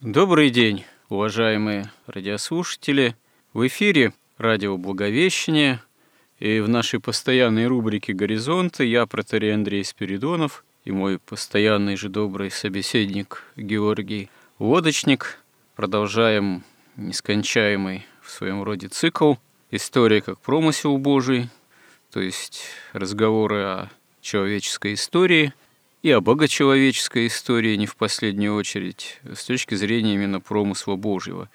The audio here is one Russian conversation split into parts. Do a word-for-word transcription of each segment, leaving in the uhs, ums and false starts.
Добрый день, уважаемые радиослушатели! В эфире радио «Благовещение», и в нашей постоянной рубрике «Горизонты» я, протоиерей Андрей Спиридонов, и мой постоянный же добрый собеседник Георгий Лодочник продолжаем нескончаемый в своем роде цикл «История как промысел Божий», то есть разговоры о человеческой истории и о богочеловеческой истории, не в последнюю очередь, с точки зрения именно промысла Божьего.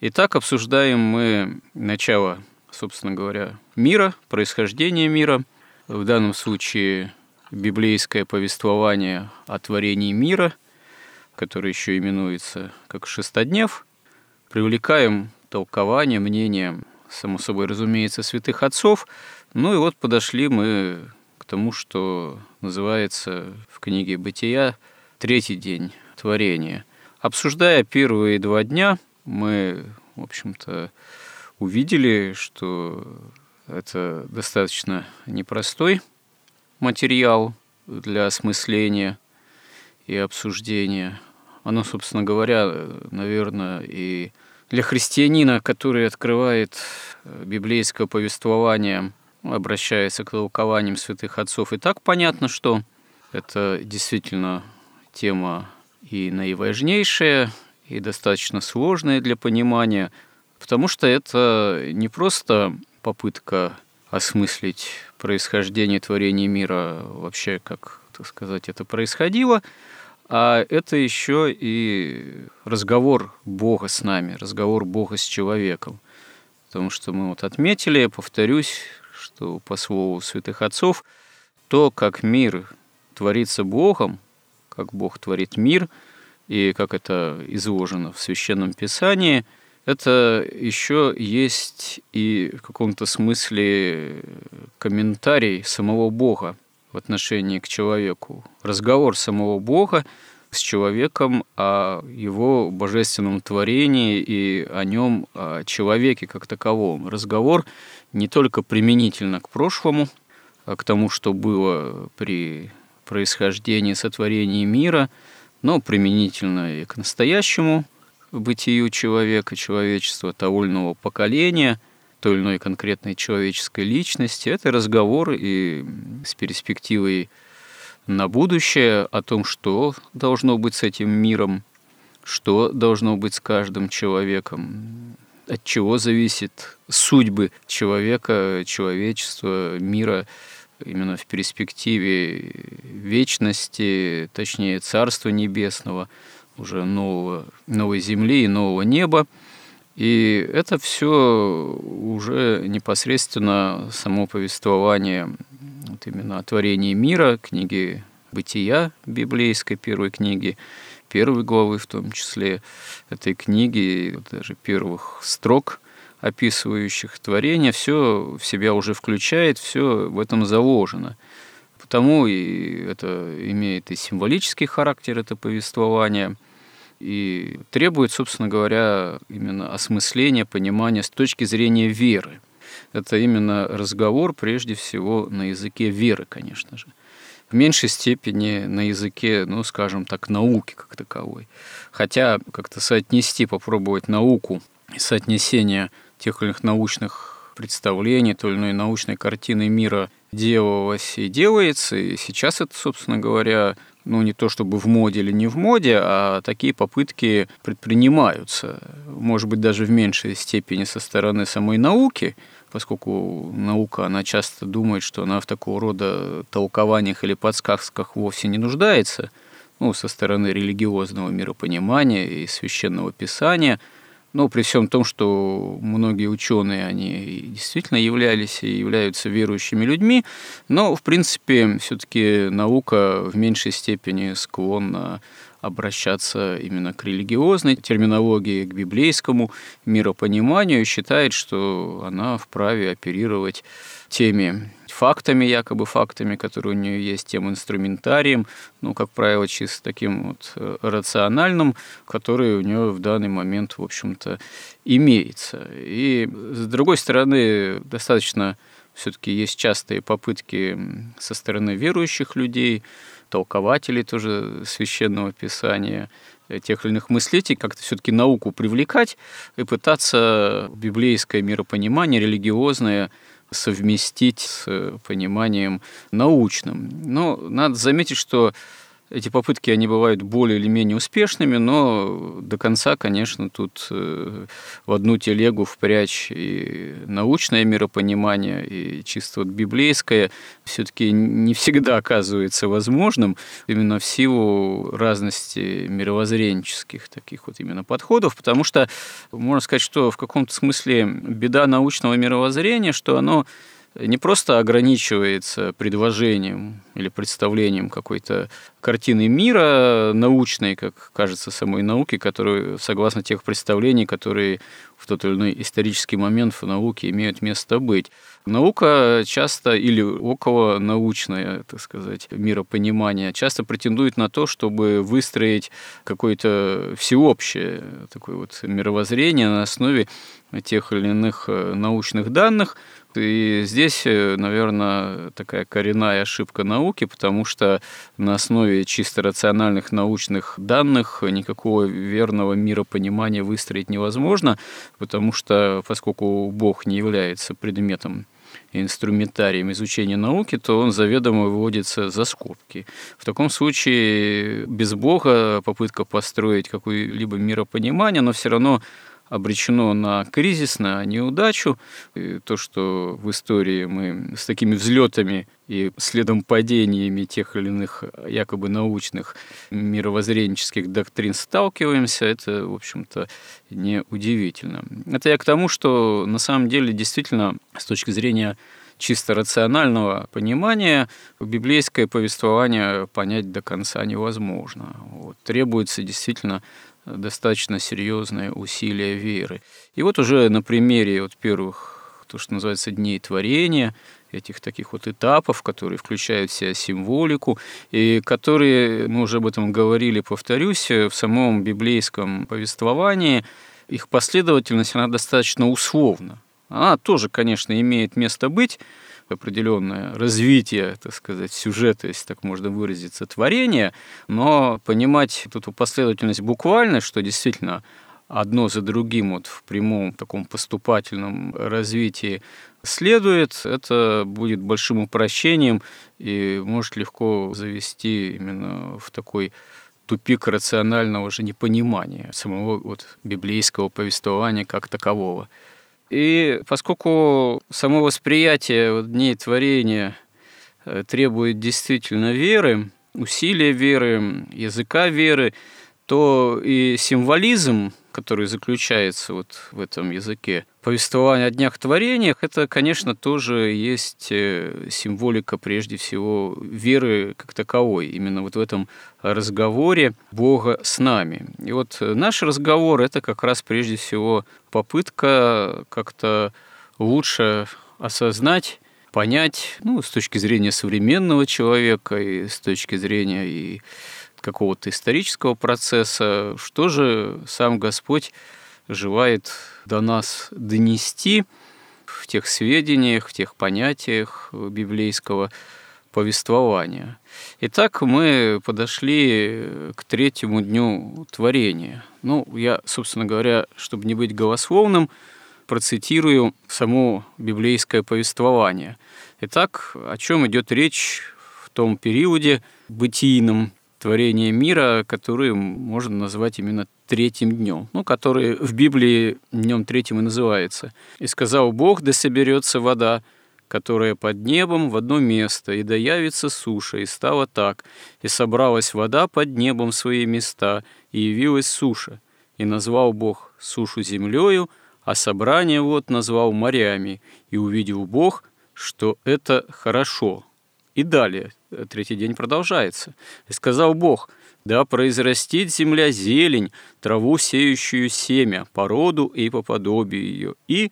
Итак, обсуждаем мы начало, собственно говоря, мира, происхождение мира, в данном случае библейское повествование о творении мира, которое еще именуется как Шестоднев. Привлекаем толкование, мнение, само собой разумеется, святых отцов. Ну и вот подошли мы к тому, что называется в книге «Бытия» третий день творения. Обсуждая первые два дня, мы, в общем-то, увидели, что это достаточно непростой материал для осмысления и обсуждения. Оно, собственно говоря, наверное, и для христианина, который открывает библейское повествование, обращается к толкованиям святых отцов, и так понятно, что это действительно тема и наиважнейшая, и достаточно сложное для понимания, потому что это не просто попытка осмыслить происхождение творения мира вообще, как, так сказать, это происходило, а это еще и разговор Бога с нами, разговор Бога с человеком. Потому что мы вот отметили, я повторюсь, что по слову святых отцов, то, как мир творится Богом, как Бог творит мир, и как это изложено в Священном Писании, это еще есть и в каком-то смысле комментарий самого Бога в отношении к человеку, разговор самого Бога с человеком о его божественном творении и о нем, о человеке как таковом. Разговор не только применительно к прошлому, а к тому, что было при происхождении, сотворении мира, но применительно и к настоящему бытию человека, человечества того или иного поколения, той или иной конкретной человеческой личности. Это разговор и с перспективой на будущее о том, что должно быть с этим миром, что должно быть с каждым человеком, от чего зависит судьбы человека, человечества, мира, именно в перспективе вечности, точнее, Царства Небесного, уже нового, новой земли и нового неба. И это все уже непосредственно само повествование вот именно о творении мира, книги «Бытия» библейской, первой книги, первой главы в том числе этой книги, даже первых строк, описывающих творение, все в себя уже включает, все в этом заложено. Потому и это имеет и символический характер, это повествование, и требует, собственно говоря, именно осмысления, понимания с точки зрения веры. Это именно разговор, прежде всего, на языке веры, конечно же. В меньшей степени на языке, ну, скажем так, науки как таковой. Хотя как-то соотнести, попробовать науку и соотнесение тех или иных научных представлений, той или иной научной картины мира делалось и делается, и сейчас это, собственно говоря, ну не то чтобы в моде или не в моде, а такие попытки предпринимаются, может быть, даже в меньшей степени со стороны самой науки, поскольку наука, она часто думает, что она в такого рода толкованиях или подсказках вовсе не нуждается, ну, со стороны религиозного миропонимания и священного писания, Ну, при всем том, что многие ученые, они действительно являлись и являются верующими людьми, но, в принципе, все-таки наука в меньшей степени склонна обращаться именно к религиозной терминологии, к библейскому миропониманию, и считает, что она вправе оперировать теми фактами, якобы фактами, которые у нее есть, тем инструментарием, ну, как правило, чисто таким вот рациональным, который у нее в данный момент, в общем-то, имеется. И, с другой стороны, достаточно все-таки есть частые попытки со стороны верующих людей, толкователей тоже священного писания, тех или иных мыслителей, как-то все-таки науку привлекать и пытаться библейское миропонимание, религиозное, совместить с пониманием научным. Но надо заметить, что эти попытки, они бывают более или менее успешными, но до конца, конечно, тут в одну телегу впрячь и научное миропонимание, и чисто вот библейское все-таки не всегда оказывается возможным, именно в силу разности мировоззренческих таких вот именно подходов, потому что можно сказать, что в каком-то смысле беда научного мировоззрения, что оно не просто ограничивается предложением или представлением какой-то картины мира научной, как кажется самой науке, которую, согласно тех представлений, которые в тот или иной исторический момент в науке имеют место быть. Наука часто или околонаучное, так сказать, миропонимание часто претендует на то, чтобы выстроить какое-то всеобщее такое вот мировоззрение на основе тех или иных научных данных. И здесь, наверное, такая коренная ошибка науки, потому что на основе чисто рациональных научных данных никакого верного миропонимания выстроить невозможно, потому что, поскольку Бог не является предметом, инструментарием изучения науки, то он заведомо выводится за скобки. В таком случае без Бога попытка построить какое-либо миропонимание, но все равно обречено на кризис, на неудачу. И то, что в истории мы с такими взлетами и следом падениями тех или иных якобы научных мировоззренческих доктрин сталкиваемся, это, в общем-то, неудивительно. Это я к тому, что на самом деле действительно с точки зрения чисто рационального понимания библейское повествование понять до конца невозможно. Вот, требуется действительно достаточно серьезные усилия веры. И вот уже на примере вот первых, то, что называется, дней творения, этих таких вот этапов, которые включают в себя символику, и которые, мы уже об этом говорили, повторюсь, в самом библейском повествовании, их последовательность, она достаточно условна. Она тоже, конечно, имеет место быть, определенное развитие, так сказать, сюжета, если так можно выразиться, творения, но понимать эту последовательность буквально, что действительно одно за другим вот в прямом таком поступательном развитии следует, это будет большим упрощением и может легко завести именно в такой тупик рационального же непонимания самого вот библейского повествования как такового. И поскольку само восприятие дней творения требует действительно веры, усилия веры, языка веры, то и символизм, который заключается вот в этом языке, повествование о днях творениях, это, конечно, тоже есть символика, прежде всего, веры как таковой, именно вот в этом разговоре Бога с нами. И вот наш разговор – это как раз, прежде всего, попытка как-то лучше осознать, понять, ну, с точки зрения современного человека и с точки зрения и какого-то исторического процесса, что же сам Господь желает до нас донести в тех сведениях, в тех понятиях библейского повествования. Итак, мы подошли к третьему дню творения. Ну, я, собственно говоря, чтобы не быть голословным, процитирую само библейское повествование. Итак, о чем идет речь в том периоде бытийном творения мира, который можно назвать именно третьим днем, ну, который в Библии днем третьим и называется. «И сказал Бог, да соберется вода, которая под небом в одно место, и да явится суша, и стало так, и собралась вода под небом в свои места, и явилась суша. и назвал Бог сушу землею, а собрание вот назвал морями, и увидел Бог, что это хорошо». И далее, третий день продолжается. «И сказал Бог, да произрастит земля зелень, траву, сеющую семя, по роду и по подобию ее, и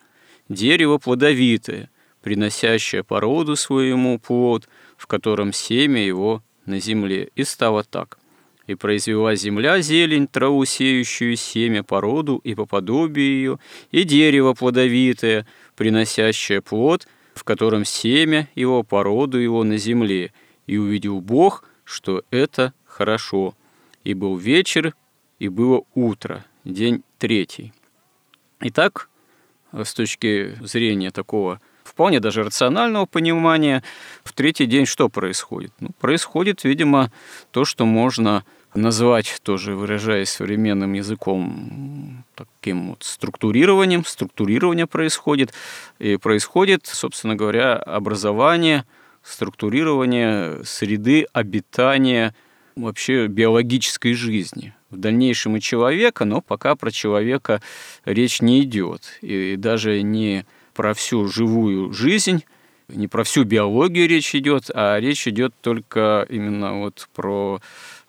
дерево плодовитое, приносящее по роду своему плод, в котором семя его на земле. И стало так. И произвела земля зелень, траву, сеющую семя по роду и по подобию ее, и дерево плодовитое, приносящее плод, в котором семя его по роду его на земле. И увидел Бог, что это хорошо. И был вечер, и было утро». День третий. Итак, с точки зрения такого вполне даже рационального понимания, в третий день что происходит? Ну, происходит, видимо, то, что можно назвать, тоже выражаясь современным языком, таким вот структурированием. Структурирование происходит, и происходит, собственно говоря, образование, структурирование среды обитания вообще биологической жизни. В дальнейшем и человека, но пока про человека речь не идет, и даже не про всю живую жизнь, не про всю биологию речь идет, а речь идет только именно вот про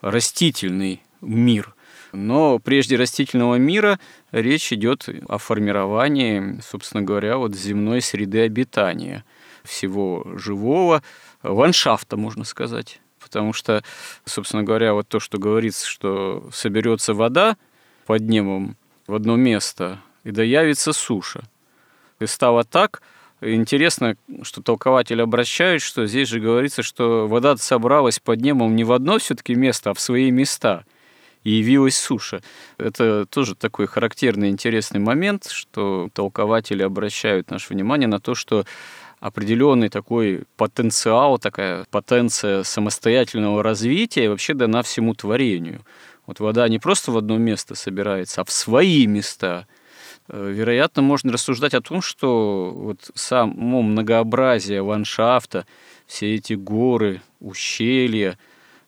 растительный мир. Но прежде растительного мира речь идет о формировании, собственно говоря, вот земной среды обитания всего живого, ландшафта, можно сказать. Потому что, собственно говоря, вот то, что говорится, что соберется вода под небом в одно место, и да явится суша. И стало так. Интересно, что толкователи обращают, что здесь же говорится, что вода собралась под небом не в одно все-таки место, а в свои места, и явилась суша. Это тоже такой характерный интересный момент, что толкователи обращают наше внимание на то, что определенный такой потенциал, такая потенция самостоятельного развития вообще дана всему творению. Вот вода не просто в одно место собирается, а в свои места. Вероятно, можно рассуждать о том, что вот само многообразие ландшафта, все эти горы, ущелья,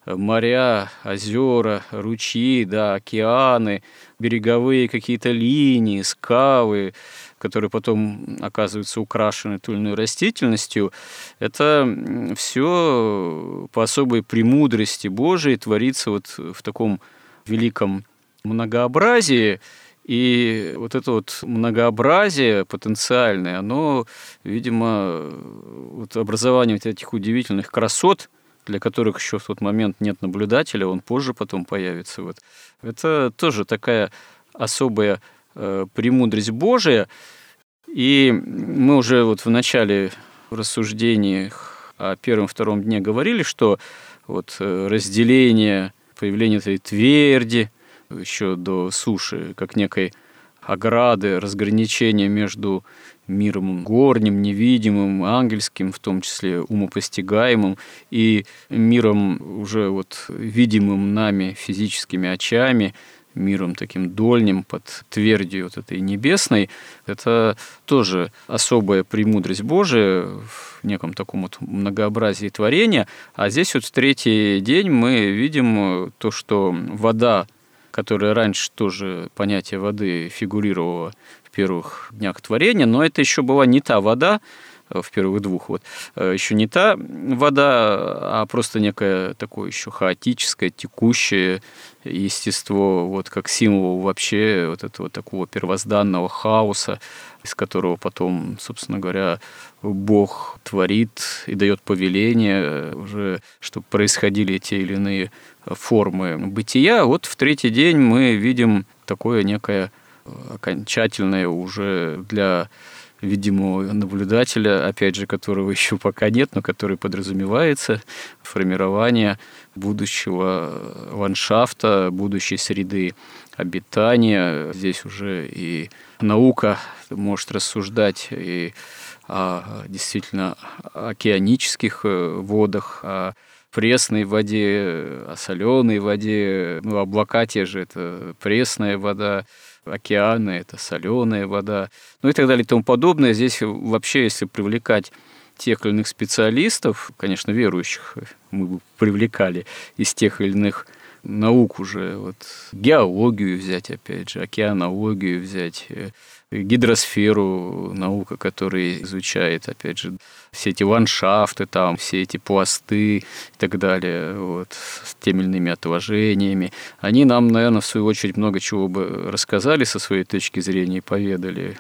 моря, озера, ручьи, да, океаны, береговые какие-то линии, скалы, которые потом оказываются украшены той или иной растительностью, это все по особой премудрости Божией творится вот в таком великом многообразии. И вот это вот многообразие потенциальное, оно, видимо, вот образование вот этих удивительных красот, для которых еще в тот момент нет наблюдателя, он позже потом появится. Вот. Это тоже такая особая э, премудрость Божия. И мы уже вот в начале рассуждений о первом-втором дне говорили, что вот разделение, появление этой тверди, еще до суши, как некой ограды, разграничения между миром горним, невидимым, ангельским, в том числе умопостигаемым, и миром уже вот видимым нами физическими очами, миром таким дольним, под твердью вот этой небесной, это тоже особая премудрость Божия в неком таком вот многообразии творения. А здесь вот в третий день мы видим то, что вода, которое раньше тоже понятие воды фигурировало в первых днях творения, но это еще была не та вода, в первых двух, вот, еще не та вода, а просто некое такое еще хаотическое, текущее естество, вот как символ вообще вот этого такого первозданного хаоса, из которого потом, собственно говоря, Бог творит и дает повеление уже, чтобы происходили те или иные формы бытия. Вот в третий день мы видим такое некое окончательное уже для видимого наблюдателя, опять же, которого еще пока нет, но который подразумевается, формирование будущего ландшафта, будущей среды обитания. Здесь уже и наука может рассуждать и о действительно океанических водах, о пресной воде, о соленой воде. Ну, облака те же, это пресная вода, океаны, это соленая вода, ну и так далее и тому подобное. Здесь вообще, если привлекать тех или иных специалистов, конечно, верующих мы бы привлекали из тех или иных наук уже, вот геологию взять, опять же, океанологию взять, гидросферу, наука, которая изучает, опять же, все эти ландшафты, там, все эти пласты и так далее, вот, с теми или иными отложениями. Они нам, наверное, в свою очередь много чего бы рассказали со своей точки зрения и поведали.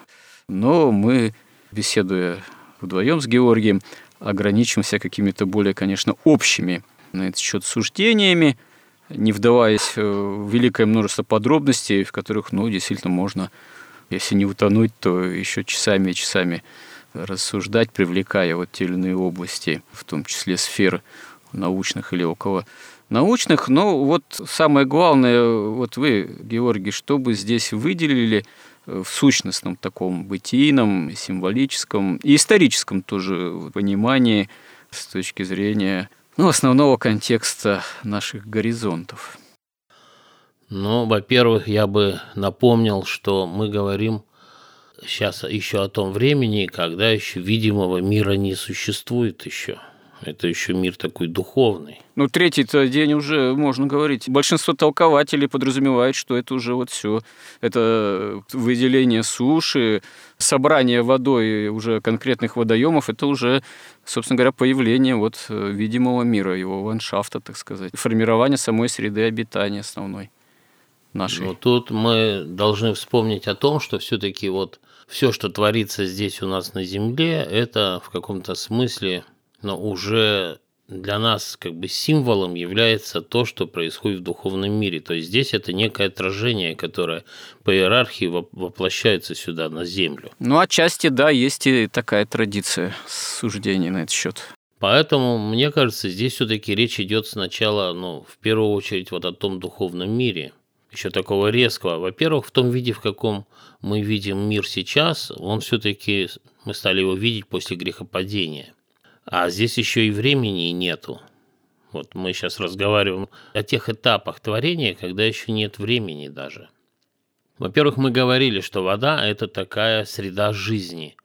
Но мы, беседуя вдвоем с Георгием, ограничимся какими-то более, конечно, общими на этот счет суждениями, не вдаваясь в великое множество подробностей, в которых, ну, действительно можно, если не утонуть, то еще часами и часами рассуждать, привлекая вот те или иные области, в том числе сферы научных или около научных. Но вот самое главное, вот вы, Георгий, что бы здесь выделили в сущностном таком бытийном, символическом и историческом тоже понимании с точки зрения, ну, основного контекста наших горизонтов? Ну, во-первых, я бы напомнил, что мы говорим сейчас еще о том времени, когда еще видимого мира не существует еще. Это еще мир такой духовный. Ну, третий-то день уже можно говорить. Большинство толкователей подразумевает, что это уже вот все. Это выделение суши, собрание водой уже конкретных водоемов, это уже, собственно говоря, появление вот видимого мира, его ландшафта, так сказать, формирование самой среды обитания основной нашей. Но тут мы должны вспомнить о том, что все-таки вот все, что творится здесь у нас на Земле, это в каком-то смысле... но уже для нас как бы символом является то, что происходит в духовном мире. То есть здесь это некое отражение, которое по иерархии воплощается сюда, на землю. Ну, отчасти, да, есть и такая традиция суждений на этот счет. Поэтому, мне кажется, здесь все-таки речь идет сначала, ну, в первую очередь, вот о том духовном мире. Еще такого резкого. Во-первых, в том виде, в каком мы видим мир сейчас, он все-таки, мы стали его видеть после грехопадения. А здесь еще и времени нету. Вот мы сейчас разговариваем о тех этапах творения, когда еще нет времени даже. Во-первых, мы говорили, что вода – это такая среда жизни.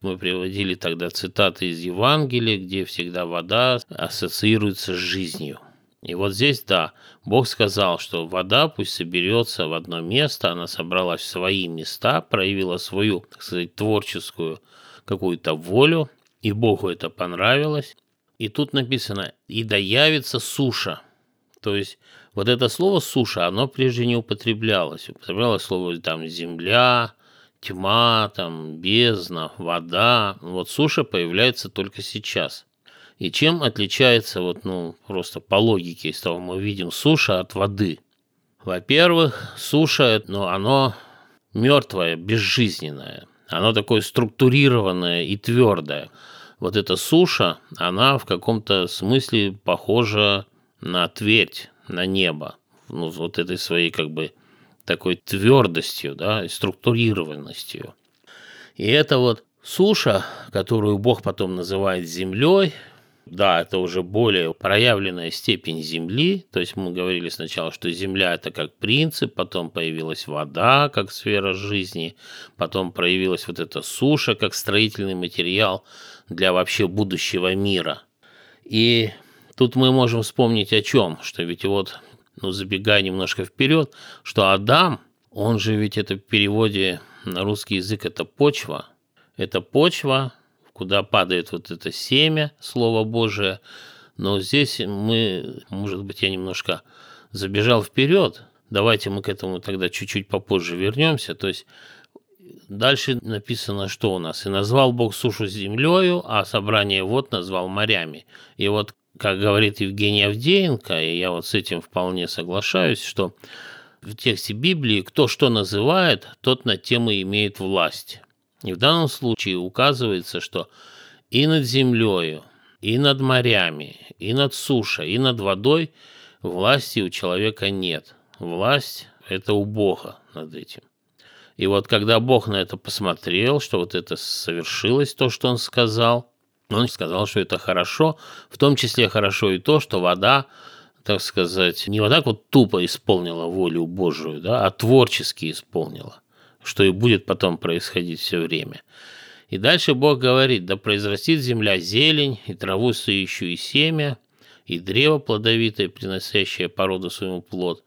Мы приводили тогда цитаты из Евангелия, где всегда вода ассоциируется с жизнью. И вот здесь, да, Бог сказал, что вода пусть соберется в одно место, она собралась в свои места, проявила свою, так сказать, творческую какую-то волю, и Богу это понравилось. И тут написано: «И да явится суша». То есть вот это слово «суша», оно прежде не употреблялось. Употреблялось слово там «земля», «тьма», там, «бездна», «вода». Вот суша появляется только сейчас. И чем отличается, вот, ну, просто по логике, из того мы видим суша от воды? Во-первых, суша, ну, оно мертвое, безжизненное. Оно такое структурированное и твердое. Вот эта суша, она в каком-то смысле похожа на твердь, на небо. Ну, вот этой своей как бы такой твердостью, да, и структурированностью. И это вот суша, которую Бог потом называет землей, да, это уже более проявленная степень земли. То есть мы говорили сначала, что земля – это как принцип, потом появилась вода как сфера жизни, потом проявилась вот эта суша как строительный материал для вообще будущего мира. И тут мы можем вспомнить о чем, что ведь вот, ну, забегая немножко вперед, что Адам, он же ведь это в переводе на русский язык – это почва, это почва, куда падает вот это семя, Слово Божие. Но здесь мы, может быть, я немножко забежал вперед. Давайте мы к этому тогда чуть-чуть попозже вернемся. То есть дальше написано, что у нас. «И назвал Бог сушу землею, а собрание вод назвал морями». И вот, как говорит Евгений Авдеенко, и я вот с этим вполне соглашаюсь, что в тексте Библии кто что называет, тот над тем и имеет власть. И в данном случае указывается, что и над землею, и над морями, и над сушей, и над водой власти у человека нет. Власть – это у Бога над этим. И вот когда Бог на это посмотрел, что вот это совершилось, то, что Он сказал, Он сказал, что это хорошо, в том числе хорошо и то, что вода, так сказать, не вот так вот тупо исполнила волю Божию, да, а творчески исполнила, что и будет потом происходить все время. И дальше Бог говорит: «Да произрастит земля зелень, и траву сеющую и семя, и древо плодовитое, приносящее породу своему плод,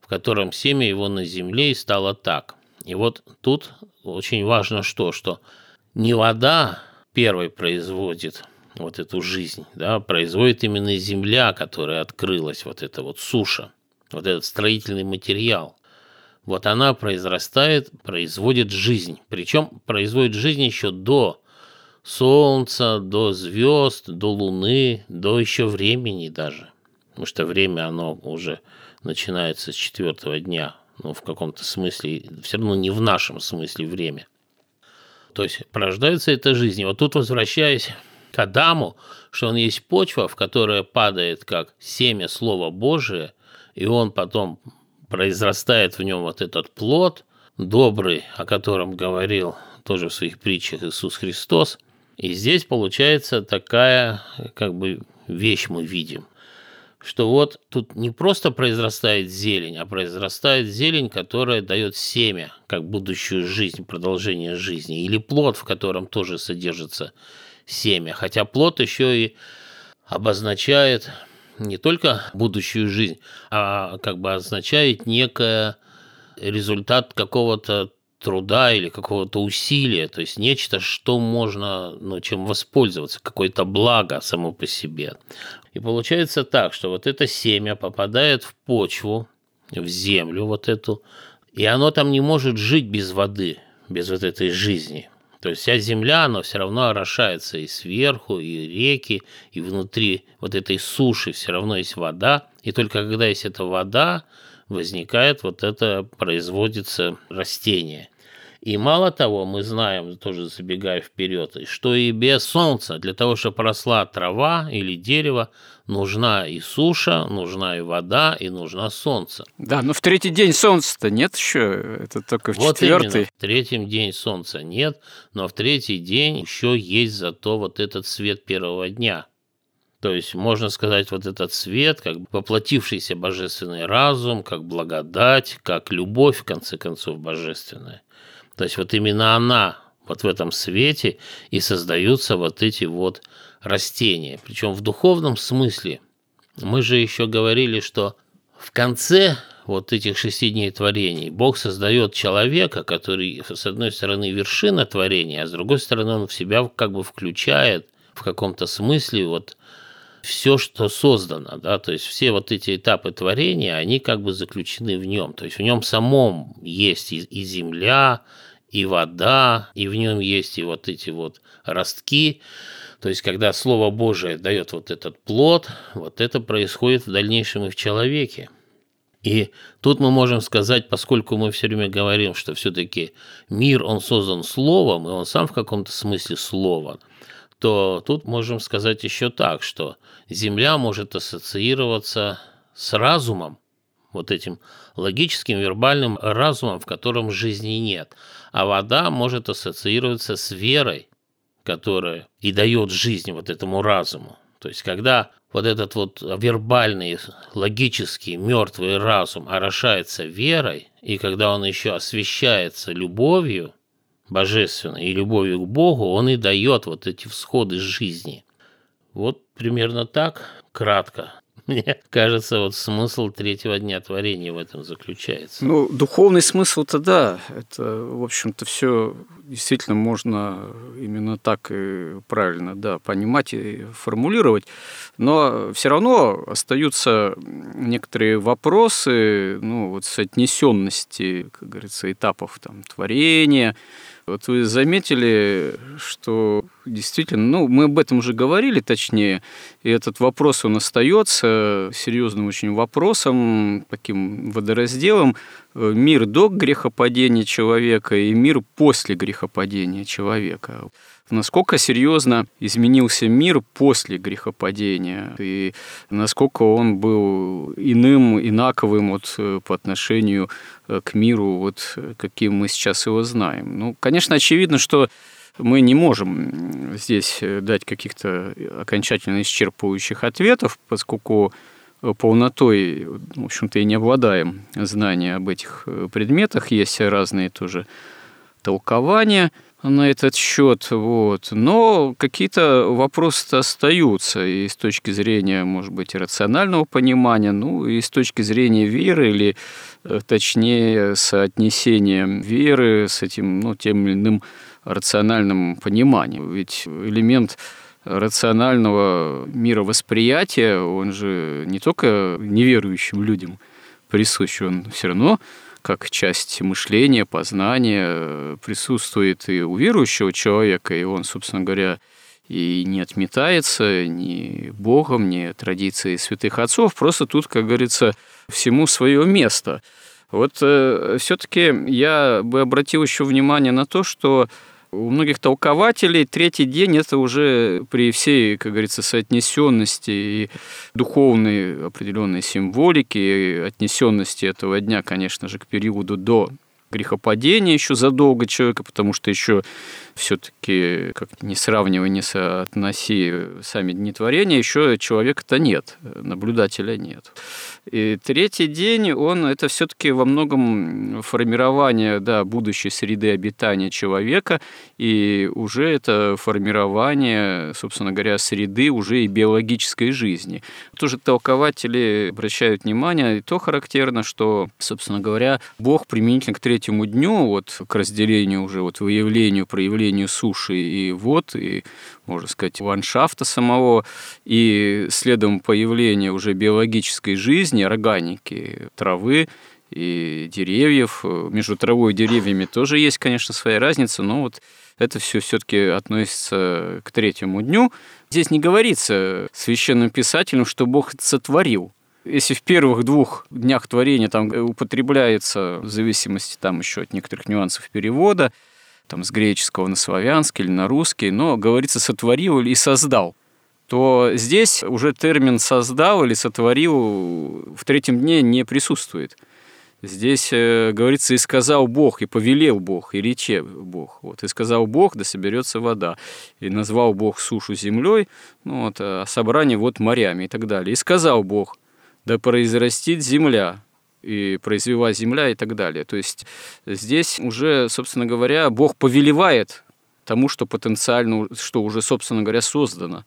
в котором семя его на земле, и стало так». И вот тут очень важно что, что не вода первой производит вот эту жизнь, да, производит именно земля, которая открылась, вот эта вот суша, вот этот строительный материал. Вот она произрастает, производит жизнь. Причем производит жизнь еще до солнца, до звезд, до луны, до еще времени даже. Потому что время, оно уже начинается с четвертого дня. Ну, в каком-то смысле, все равно не в нашем смысле время. То есть порождается эта жизнь. И вот тут, возвращаясь к Адаму, что он есть почва, в которой падает как семя Слова Божие, и он потом произрастает в нем вот этот плод добрый, о котором говорил тоже в своих притчах Иисус Христос. И здесь получается такая как бы вещь мы видим, что вот тут не просто произрастает зелень, а произрастает зелень, которая дает семя, как будущую жизнь, продолжение жизни, или плод, в котором тоже содержится семя. Хотя плод еще и обозначает не только будущую жизнь, а как бы означает некий результат какого-то труда или какого-то усилия, то есть нечто, что можно, ну, чем воспользоваться, какое-то благо само по себе. И получается так, что вот это семя попадает в почву, в землю вот эту, и оно там не может жить без воды, без вот этой жизни. То есть вся земля, она все равно орошается и сверху, и реки, и внутри вот этой суши все равно есть вода, и только когда есть эта вода, возникает вот это, производится растение. И мало того, мы знаем, тоже забегая вперед, что и без солнца, для того, чтобы росла трава или дерево, нужна и суша, нужна и вода, и нужна солнце. Да, но в третий день солнца-то нет еще, это только в вот четвертый. Вот именно, в третьем день солнца нет, но в третий день еще есть зато вот этот свет первого дня. То есть, можно сказать, вот этот свет, как воплотившийся божественный разум, как благодать, как любовь, в конце концов, божественная. То есть, вот именно она, вот в этом свете, и создаются вот эти вот растения. Причем в духовном смысле мы же еще говорили, что в конце вот этих шести дней творений Бог создает человека, который, с одной стороны, вершина творения, а с другой стороны, он в себя как бы включает в каком-то смысле вот все, что создано, да, то есть все вот эти этапы творения, они как бы заключены в нем, то есть в нем самом есть и, и земля, и вода, и в нем есть и вот эти вот ростки, то есть когда Слово Божие дает вот этот плод, вот это происходит в дальнейшем и в человеке. И тут мы можем сказать, поскольку мы все время говорим, что все-таки мир, он создан Словом, и он сам в каком-то смысле Слово, то тут можем сказать еще так, что земля может ассоциироваться с разумом, вот этим логическим, вербальным разумом, в котором жизни нет, а вода может ассоциироваться с верой, которая и дает жизнь вот этому разуму. То есть, когда вот этот вот вербальный, логический, мертвый разум орошается верой, и когда он еще освещается любовью, божественной и любовью к Богу, он и дает вот эти всходы жизни. Вот примерно так, кратко. Мне кажется, вот смысл третьего дня творения в этом заключается. Ну, духовный смысл-то да, это, в общем-то, все действительно можно именно так и правильно, да, понимать и формулировать, но все равно остаются некоторые вопросы, ну, вот соотнесенности, как говорится, этапов там творения. Вот вы заметили, что действительно, ну, мы об этом уже говорили, точнее, и этот вопрос, он остается серьезным очень вопросом, таким водоразделом, мир до грехопадения человека и мир после грехопадения человека. Насколько серьезно изменился мир после грехопадения, и насколько он был иным, инаковым вот, по отношению к миру, вот, каким мы сейчас его знаем. Ну, конечно, очевидно, что мы не можем здесь дать каких-то окончательно исчерпывающих ответов, поскольку полнотой, в общем-то, и не обладаем знания об этих предметах, есть разные тоже толкования. на этот счет, вот. Но какие-то вопросы остаются и с точки зрения, может быть, рационального понимания, ну и с точки зрения веры, или точнее соотнесения веры с этим, ну, тем или иным рациональным пониманием. Ведь элемент рационального мировосприятия, он же не только неверующим людям присущ, он все равно как часть мышления, познания присутствует и у верующего человека, и он, собственно говоря, и не отметается ни Богом, ни традицией святых отцов, просто тут, как говорится, всему свое место. Вот э, все-таки я бы обратил еще внимание на то, что у многих толкователей третий день – это уже при всей, как говорится, соотнесенности и духовной определенной символики, и отнесенности этого дня, конечно же, к периоду до грехопадения еще задолго человека, потому что еще все-таки, как не сравнивай, не соотноси сами дни творения, еще человека-то нет, наблюдателя нет. И третий день, он это все-таки во многом формирование, да, будущей среды обитания человека, и уже это формирование, собственно говоря, среды уже и биологической жизни. Тоже толкователи обращают внимание, и то характерно, что, собственно говоря, Бог применительно к третьему третьему дню, вот к разделению уже, вот выявлению, проявлению суши и вод, и, можно сказать, ландшафта самого, и следом появления уже биологической жизни, органики, травы и деревьев. Между травой и деревьями тоже есть, конечно, своя разница, но вот это все все-таки относится к третьему дню. Здесь не говорится священным писателям, что Бог сотворил. Если в первых двух днях творения там употребляется, в зависимости там еще от некоторых нюансов перевода, там с греческого на славянский или на русский, но говорится «сотворил» или «создал», то здесь уже термин «создал» или «сотворил» в третьем дне не присутствует. Здесь говорится «и сказал Бог», «и повелел Бог», «и рече Бог». Вот, «и сказал Бог, да соберется вода», «и назвал Бог сушу землей», ну, вот, а собрание вот морями и так далее. «И сказал Бог, да произрастит земля, и произвела земля» и так далее. То есть здесь уже, собственно говоря, Бог повелевает тому, что потенциально, что уже, собственно говоря, создано.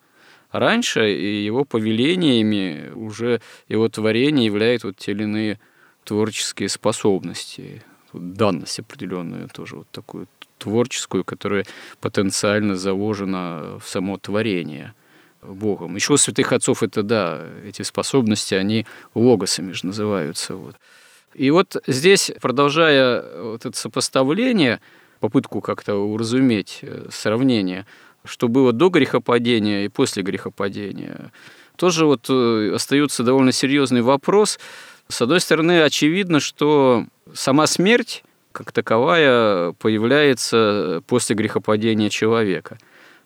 Раньше его повелениями уже его творение являет вот те или иные творческие способности, данность определенную тоже вот такую творческую, которая потенциально заложена в само творение Богом. Еще у святых отцов это, да, эти способности, они логосами же называются. Вот. И вот здесь, продолжая вот это сопоставление, попытку как-то уразуметь сравнение, что было до грехопадения и после грехопадения, тоже вот остается довольно серьезный вопрос. С одной стороны, очевидно, что сама смерть как таковая появляется после грехопадения человека.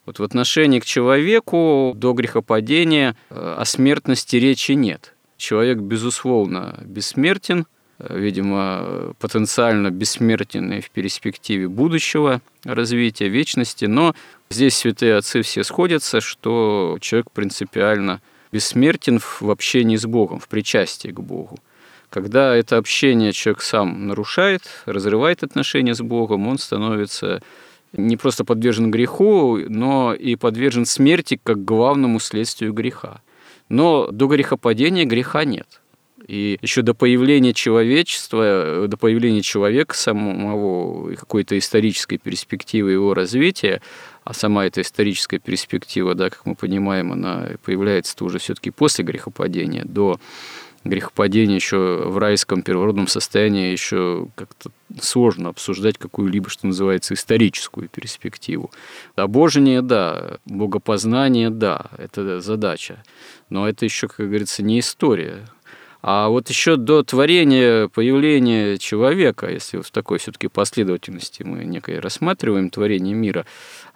Вот в отношении к человеку до грехопадения о смертности речи нет. Человек, безусловно, бессмертен, видимо, потенциально бессмертен и в перспективе будущего развития, вечности, но здесь святые отцы все сходятся, что человек принципиально бессмертен в общении с Богом, в причастии к Богу. Когда это общение человек сам нарушает, разрывает отношения с Богом, он становится не просто подвержен греху, но и подвержен смерти как главному следствию греха. Но до грехопадения греха нет. И еще до появления человечества, до появления человека самого, какой-то исторической перспективы его развития, а сама эта историческая перспектива, да, как мы понимаем, она появляется-то уже все-таки после грехопадения, до грехопадение еще в райском первородном состоянии еще как-то сложно обсуждать какую-либо, что называется, историческую перспективу. Обожение – да, богопознание – да, это задача, но это еще, как говорится, не история. А вот еще до творения, появления человека, если вот в такой все-таки последовательности мы некое рассматриваем творение мира,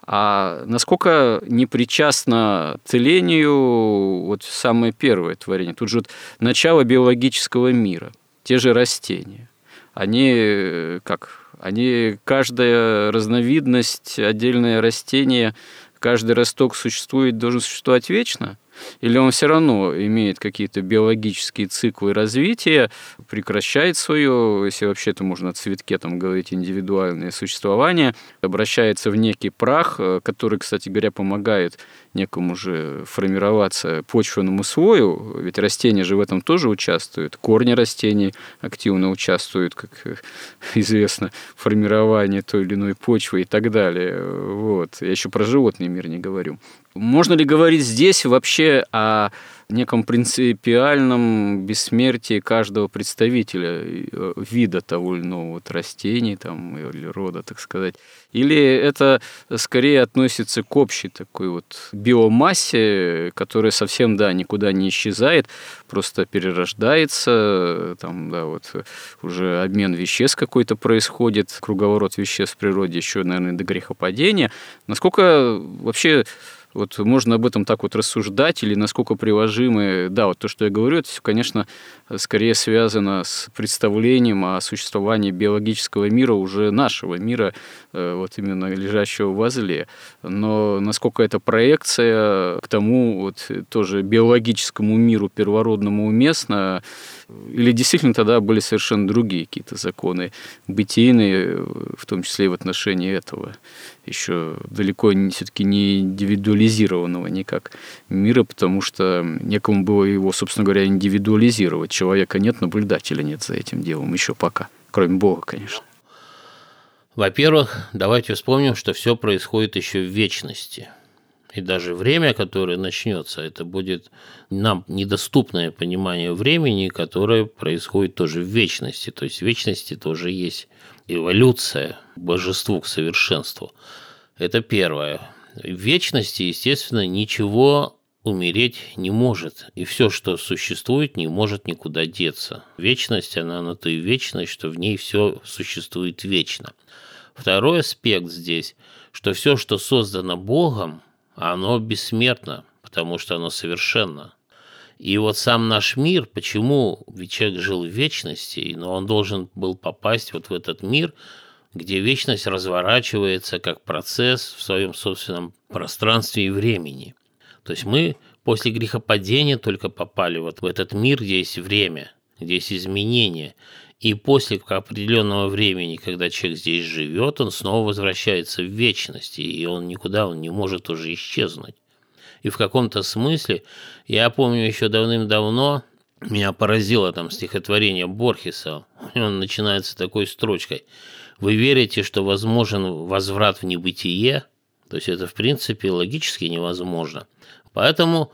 а насколько непричастно тлению вот самое первое творение? Тут же вот начало биологического мира, те же растения. Они как? Они, каждая разновидность, отдельное растение, каждый росток существует, должен существовать вечно? или он все равно имеет какие-то биологические циклы развития, прекращает свое, если вообще-то можно о цветке там говорить, индивидуальное существование, обращается в некий прах, который, кстати говоря, помогает некому же формироваться почвенному слою, ведь растения же в этом тоже участвуют, корни растений активно участвуют, как известно, в формировании той или иной почвы и так далее. Вот. Я еще про животный мир не говорю. Можно ли говорить здесь вообще о неком принципиальном бессмертии каждого представителя вида того или иного вот растений там, или рода, так сказать? Или это скорее относится к общей такой вот биомассе, которая совсем, да, никуда не исчезает, просто перерождается, там, да, вот уже обмен веществ какой-то происходит, круговорот веществ в природе еще, наверное, до грехопадения. Насколько вообще... Вот можно об этом так вот рассуждать, или насколько приложимы... Да, вот то, что я говорю, это все, конечно, скорее связано с представлением о существовании биологического мира, уже нашего мира, вот именно лежащего возле. Но насколько это проекция к тому вот тоже биологическому миру первородному уместно, или действительно тогда были совершенно другие какие-то законы бытийные, в том числе и в отношении этого еще далеко все-таки не индивидуализированного никак мира, потому что некому было его, собственно говоря, индивидуализировать. Человека нет, наблюдателя нет за этим делом еще пока, кроме Бога, конечно. Во-первых, давайте вспомним, что все происходит еще в вечности. И даже время, которое начнется, это будет нам недоступное понимание времени, которое происходит тоже в вечности. То есть в вечности тоже есть эволюция к божеству, к совершенству. Это первое. В вечности, естественно, ничего умереть не может. И все, что существует, не может никуда деться. Вечность, она на то и вечность, что в ней все существует вечно. Второй аспект здесь, что все, что создано Богом, оно бессмертно, потому что оно совершенно. И вот сам наш мир, почему ведь человек жил в вечности, но он должен был попасть вот в этот мир, где вечность разворачивается как процесс в своем собственном пространстве и времени. То есть мы после грехопадения только попали вот в этот мир, где есть время, где есть изменения. И после определенного времени, когда человек здесь живет, он снова возвращается в вечность, и он никуда он не может уже исчезнуть. И в каком-то смысле, я помню еще давным-давно, меня поразило там стихотворение Борхеса, он начинается такой строчкой: «Вы верите, что возможен возврат в небытие?» То есть это, в принципе, логически невозможно. Поэтому...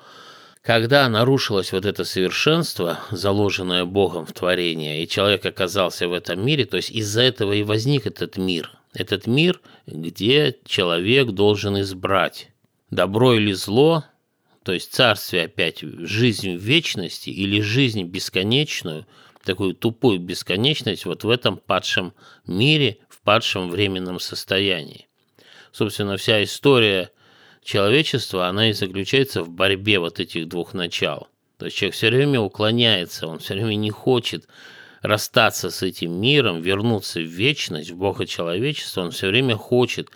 Когда нарушилось вот это совершенство, заложенное Богом в творение, и человек оказался в этом мире, то есть из-за этого и возник этот мир. Этот мир, где человек должен избрать добро или зло, то есть царствие опять, жизнь в вечности или жизнь бесконечную, такую тупую бесконечность вот в этом падшем мире, в падшем временном состоянии. Собственно, вся история человечество, она и заключается в борьбе вот этих двух начал. То есть человек все время уклоняется, он все время не хочет расстаться с этим миром, вернуться в вечность, в Бога человечества, он все время хочет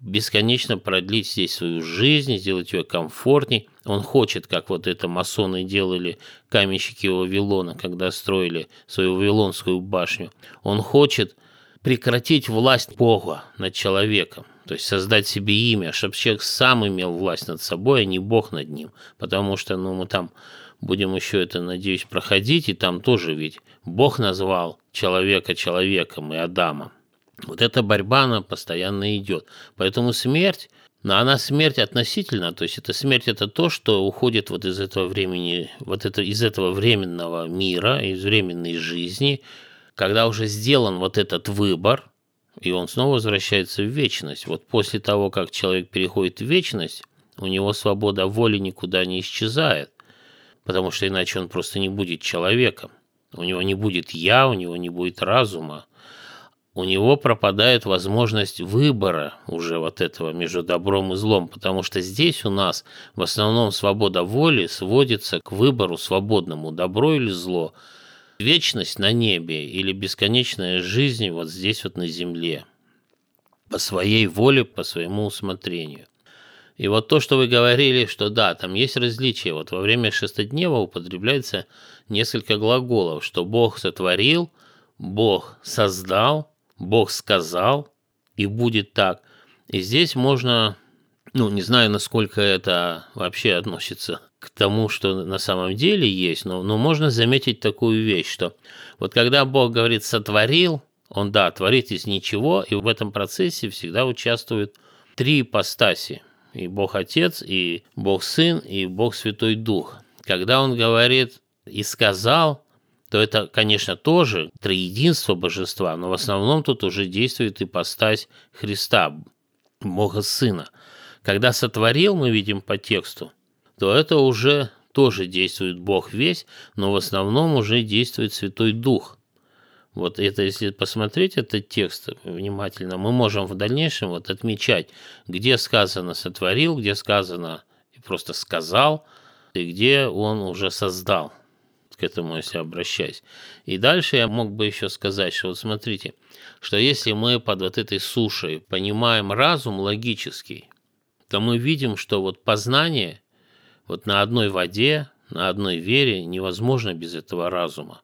бесконечно продлить здесь свою жизнь, сделать ее комфортней. Он хочет, как вот это масоны делали, каменщики Вавилона, когда строили свою Вавилонскую башню, он хочет прекратить власть Бога над человеком. То есть создать себе имя, чтобы человек сам имел власть над собой, а не Бог над ним. Потому что ну, мы там будем еще это, надеюсь, проходить, и там тоже ведь Бог назвал человека человеком и Адамом. Вот эта борьба, она постоянно идет. Поэтому смерть, но она смерть относительно, то есть эта смерть – это то, что уходит вот из этого времени, вот это, из этого временного мира, из временной жизни, когда уже сделан вот этот выбор, и он снова возвращается в вечность. Вот после того, как человек переходит в вечность, у него свобода воли никуда не исчезает, потому что иначе он просто не будет человеком. У него не будет «я», у него не будет разума. У него пропадает возможность выбора уже вот этого между добром и злом, потому что здесь у нас в основном свобода воли сводится к выбору свободному, добро или зло. Вечность на небе или бесконечная жизнь вот здесь вот на земле, по своей воле, по своему усмотрению. И вот то, что вы говорили, что да, там есть различия. Вот во время шестоднева употребляется несколько глаголов, что Бог сотворил, Бог создал, Бог сказал, и будет так. И здесь можно, ну, не знаю, насколько это вообще относится к тому, что на самом деле есть, но, но можно заметить такую вещь, что вот когда Бог говорит «сотворил», Он, да, творит из ничего, и в этом процессе всегда участвуют три ипостаси. И Бог Отец, и Бог Сын, и Бог Святой Дух. Когда Он говорит «и сказал», то это, конечно, тоже триединство божества, но в основном тут уже действует ипостась Христа, Бога Сына. Когда сотворил, мы видим по тексту, то это уже тоже действует Бог весь, но в основном уже действует Святой Дух. Вот это, если посмотреть этот текст внимательно, мы можем в дальнейшем вот отмечать, где сказано «сотворил», где сказано «просто сказал», и где он уже создал. К этому, если обращаюсь. И дальше я мог бы еще сказать, что вот смотрите, что если мы под вот этой сушей понимаем разум логический, то мы видим, что вот познание вот на одной воде, на одной вере невозможно без этого разума.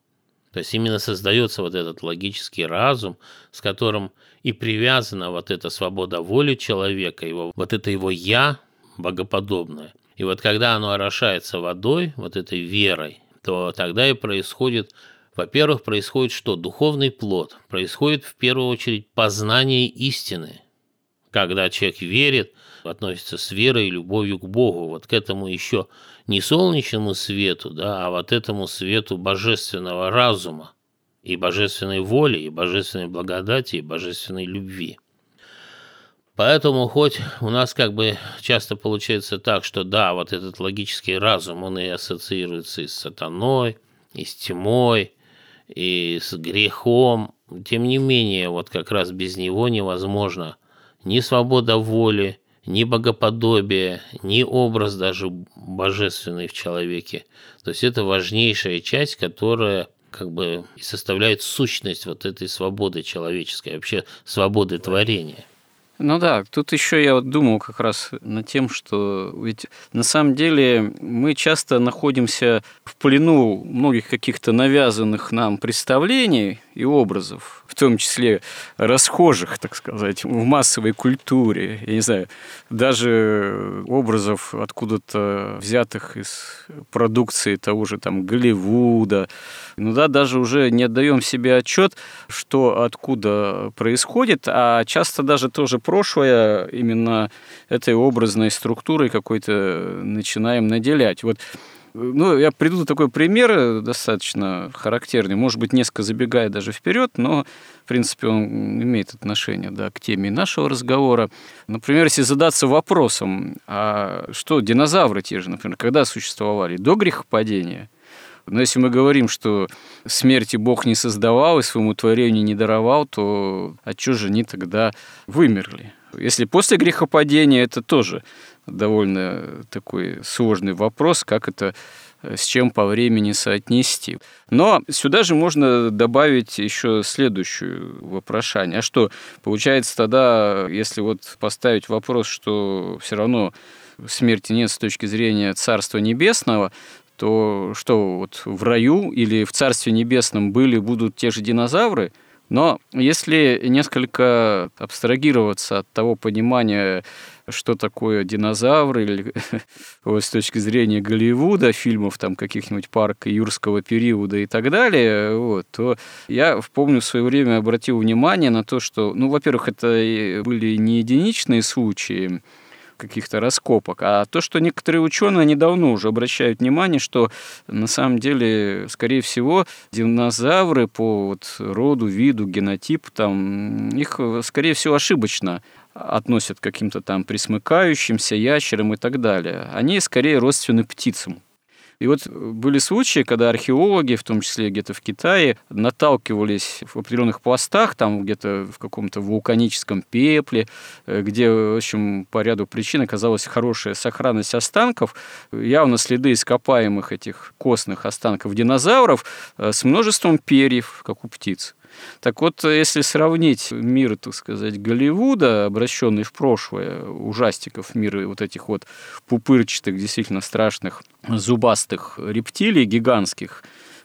То есть именно создается вот этот логический разум, с которым и привязана вот эта свобода воли человека, его, вот это его «я» богоподобное. И вот когда оно орошается водой, вот этой верой, то тогда и происходит, во-первых, происходит что? Духовный плод. Происходит в первую очередь познание истины. Когда человек верит, относится с верой и любовью к Богу, вот к этому еще не солнечному свету, да, а вот этому свету божественного разума и божественной воли, и божественной благодати, и божественной любви. Поэтому хоть у нас как бы часто получается так, что да, вот этот логический разум, он и ассоциируется и с сатаной, и с тьмой, и с грехом, тем не менее, вот как раз без него невозможно ни свобода воли, ни богоподобие, ни образ даже божественный в человеке. То есть это важнейшая часть, которая как бы и составляет сущность вот этой свободы человеческой, вообще свободы творения. Ну да, тут еще я вот думал как раз над тем, что ведь на самом деле мы часто находимся в плену многих каких-то навязанных нам представлений и образов, в том числе расхожих, так сказать, в массовой культуре, я не знаю, даже образов откуда-то взятых из продукции того же там Голливуда. Ну да, даже уже не отдаем себе отчет, что откуда происходит, а часто даже тоже прошлое именно этой образной структурой какой-то начинаем наделять. Вот. Ну, я приведу такой пример, достаточно характерный, может быть, несколько забегая даже вперед, но, в принципе, он имеет отношение, да, к теме нашего разговора. Например, если задаться вопросом, а что динозавры те же, например, когда существовали? До грехопадения? Но если мы говорим, что смерти Бог не создавал и своему творению не даровал, то отчего же они тогда вымерли? Если после грехопадения, это тоже довольно такой сложный вопрос, как это с чем по времени соотнести. Но сюда же можно добавить еще следующее вопрошание. А что, получается тогда, если вот поставить вопрос, что все равно смерти нет с точки зрения Царства Небесного, то что, вот в раю или в Царстве Небесном были, будут те же динозавры? Но если несколько абстрагироваться от того понимания, что такое динозавры, или, вот, с точки зрения Голливуда, фильмов там, каких-нибудь «Парка Юрского периода» и так далее, вот, то я, помню, в свое время обратил внимание на то, что, ну, во-первых, это были не единичные случаи каких-то раскопок, а то, что некоторые ученые недавно уже обращают внимание, что на самом деле, скорее всего, динозавры по вот роду, виду, генотипу, там, их, скорее всего, ошибочно относят к каким-то там пресмыкающимся ящерам и так далее. Они скорее родственны птицам. И вот были случаи, когда археологи, в том числе где-то в Китае, наталкивались в определенных пластах, там где-то в каком-то вулканическом пепле, где, в общем, по ряду причин оказалась хорошая сохранность останков, явно следы ископаемых этих костных останков динозавров с множеством перьев, как у птиц. Так вот, если сравнить мир, так сказать, Голливуда, обращенный в прошлое, ужастиков, мира вот этих вот пупырчатых, действительно страшных, зубастых рептилий гигантских,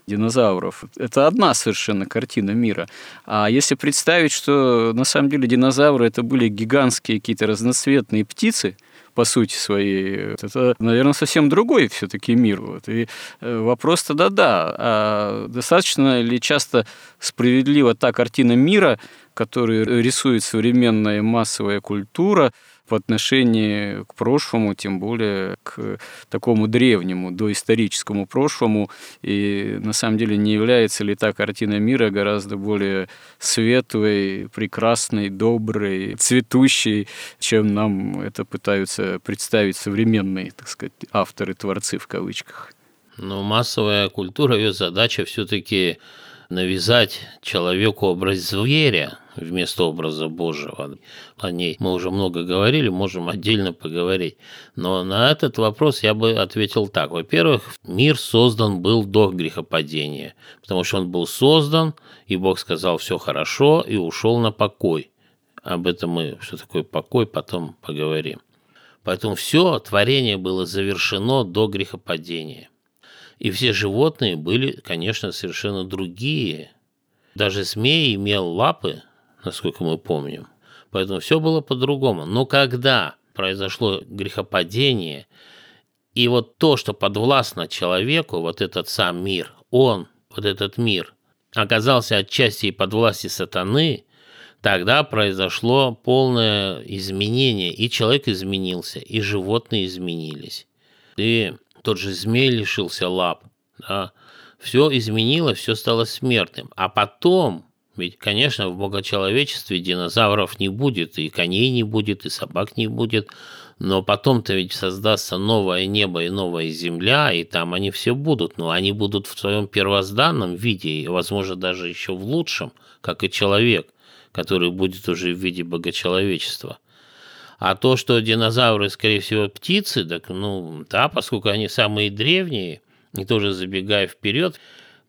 динозавров. Это одна совершенно картина мира. А если представить, что на самом деле динозавры – это были гигантские какие-то разноцветные птицы, по сути своей, это, наверное, совсем другой все-таки мир. Вот. И вопрос тогда, да, а достаточно ли часто справедлива та картина мира, которую рисует современная массовая культура, по отношению к прошлому, тем более к такому древнему, доисторическому прошлому, и на самом деле не является ли та картина мира гораздо более светлой, прекрасной, доброй, цветущей, чем нам это пытаются представить современные, так сказать, авторы, творцы в кавычках. Но массовая культура, ее задача все-таки навязать человеку образ зверя вместо образа Божьего. О ней мы уже много говорили, можем отдельно поговорить. Но на этот вопрос я бы ответил так. Во-первых, мир создан был до грехопадения, потому что он был создан, и Бог сказал «все хорошо» и ушел на покой. Об этом мы, что такое покой, потом поговорим. Поэтому все творение было завершено до грехопадения. И все животные были, конечно, совершенно другие. Даже змей имел лапы, насколько мы помним. Поэтому все было по-другому. Но когда произошло грехопадение, и вот то, что подвластно человеку, вот этот сам мир, он, вот этот мир, оказался отчасти и под властью сатаны, тогда произошло полное изменение. И человек изменился, и животные изменились. И тот же змей лишился лап. Да. Все изменилось, все стало смертным. А потом, ведь, конечно, в богочеловечестве динозавров не будет, и коней не будет, и собак не будет, но потом-то ведь создастся новое небо и новая земля, и там они все будут. Но они будут в своем первозданном виде, и, возможно, даже еще в лучшем, как и человек, который будет уже в виде богочеловечества. А то, что динозавры, скорее всего, птицы, так, ну, да, поскольку они самые древние, и тоже забегая вперед,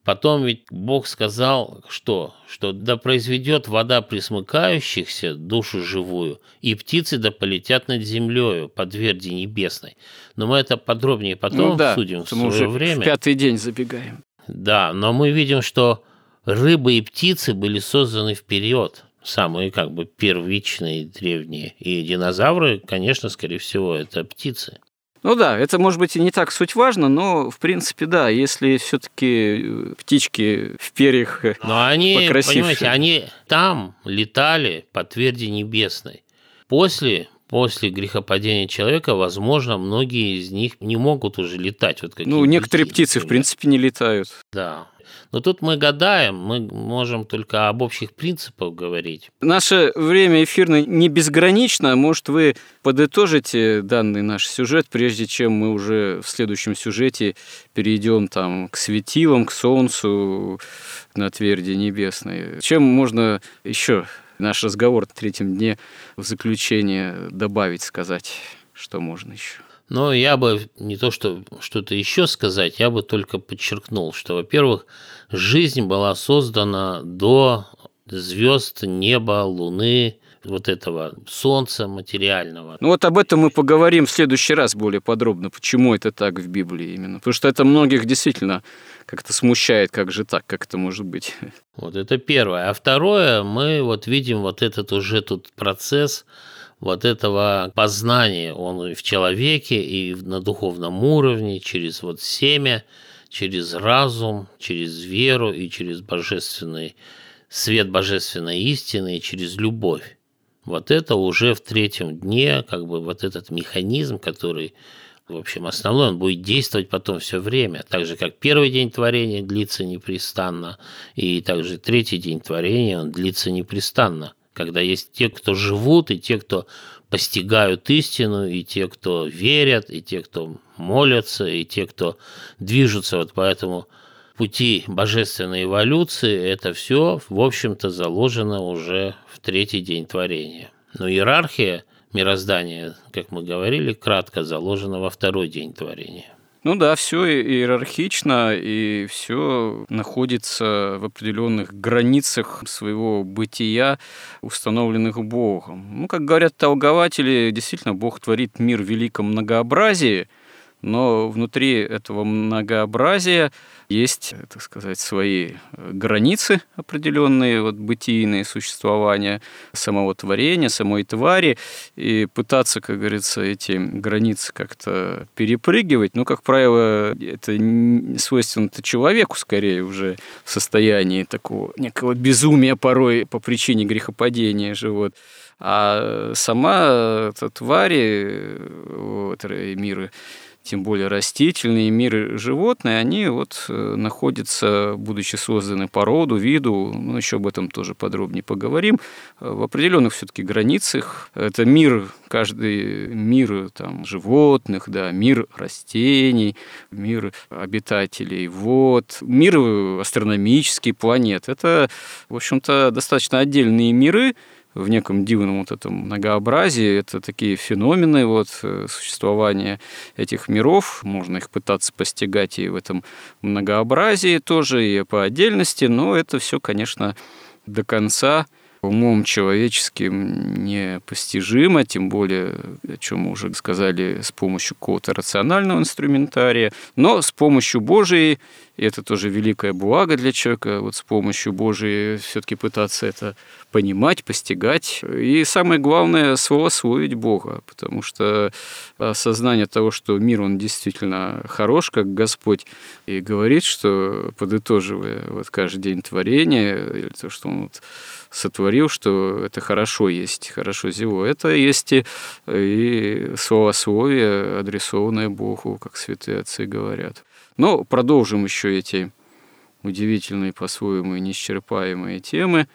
потом ведь Бог сказал, что, что да произведет вода пресмыкающихся душу живую, и птицы да полетят над землею по тверди небесной. Но мы это подробнее потом ну, да, обсудим в свое время. В пятый день забегаем. Да, но мы видим, что рыбы и птицы были созданы вперед. Самые как бы первичные, древние. И динозавры, конечно, скорее всего, это птицы. Ну да, это, может быть, и не так суть важно, но, в принципе, да, если все-таки птички в перьях покрасившие. Понимаете, они там летали по тверди небесной. После, после грехопадения человека, возможно, многие из них не могут уже летать. Вот ну, некоторые птицы, птицы, в принципе, не летают. Да. Но тут мы гадаем, мы можем только об общих принципах говорить. Наше время эфирное не безгранично. Может, вы подытожите данный наш сюжет, прежде чем мы уже в следующем сюжете перейдем там, к светилам, к солнцу, на тверди небесной. Чем можно еще наш разговор в третьем дне в заключение добавить, сказать, что можно еще? Но я бы не то, что что-то еще сказать, я бы только подчеркнул, что, во-первых, жизнь была создана до звезд, неба, луны, вот этого солнца материального. Ну вот об этом мы поговорим в следующий раз более подробно, почему это так в Библии именно. Потому что это многих действительно как-то смущает, как же так, как это может быть. Вот это первое. А второе, мы вот видим вот этот уже тут процесс, вот этого познания, он и в человеке, и на духовном уровне, через вот семя, через разум, через веру и через божественный свет божественной истины, и через любовь. Вот это уже в третьем дне, как бы вот этот механизм, который, в общем, основной, он будет действовать потом все время, так же, как первый день творения длится непрестанно, и также третий день творения, он длится непрестанно. Когда есть те, кто живут, и те, кто постигают истину, и те, кто верят, и те, кто молятся, и те, кто движутся вот по этому пути божественной эволюции, это все, в общем-то, заложено уже в третий день творения. Но иерархия мироздания, как мы говорили, кратко заложена во второй день творения. Ну да, все иерархично, и все находится в определенных границах своего бытия, установленных Богом. Ну, как говорят толкователи, действительно, Бог творит мир в великом многообразии, но внутри этого многообразия есть, так сказать, свои границы определенные, вот, бытийные существования самого творения, самой твари, и пытаться, как говорится, эти границы как-то перепрыгивать, ну, как правило, это свойственно-то человеку, скорее, уже в состоянии такого некого безумия порой по причине грехопадения же, вот. А сама твари, вот, миры, тем более растительные, миры животные, они вот находятся, будучи созданы по роду, виду, ну, еще об этом тоже подробнее поговорим, в определенных все-таки границах. Это мир, каждый мир там, животных, да, мир растений, мир обитателей вод, мир астрономический, планет. Это, в общем-то, достаточно отдельные миры, в неком дивном вот этом многообразии. Это такие феномены вот, существования этих миров. Можно их пытаться постигать и в этом многообразии тоже, и по отдельности, но это все, конечно, до конца умом человеческим непостижимо, тем более, о чем мы уже сказали, с помощью какого-то рационального инструментария, но с помощью Божией, и это тоже великое благо для человека, вот с помощью Божией все-таки пытаться это понимать, постигать, и самое главное, славословить Бога, потому что осознание того, что мир, он действительно хорош, как Господь, и говорит, что, подытоживая вот каждый день творения, или то, что он вот сотворил, что это хорошо есть, хорошо зело. Это есть и, и словословие, адресованное Богу, как святые отцы говорят. Но продолжим еще эти удивительные, по-своему, неисчерпаемые темы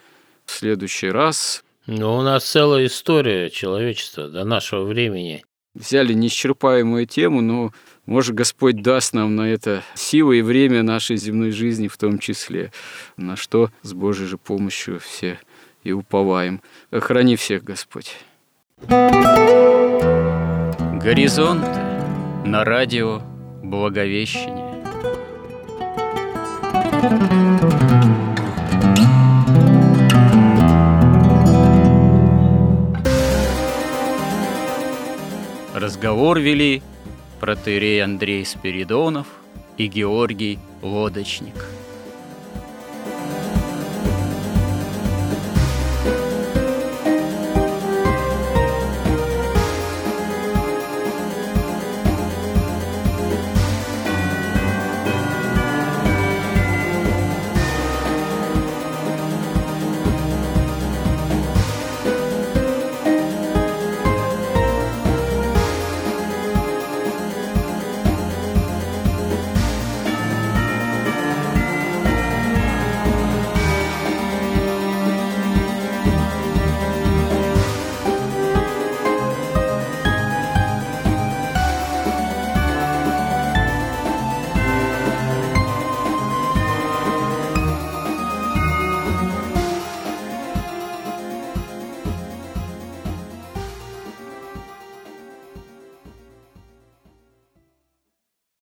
в следующий раз. Но у нас целая история человечества до нашего времени. Взяли неисчерпаемую тему, но, может, Господь даст нам на это силы и время нашей земной жизни в том числе, на что с Божьей же помощью все и уповаем. Храни всех, Господь. Горизонты на радио Благовещение. Разговор вели протоиерей Андрей Спиридонов и Георгий Лодочник.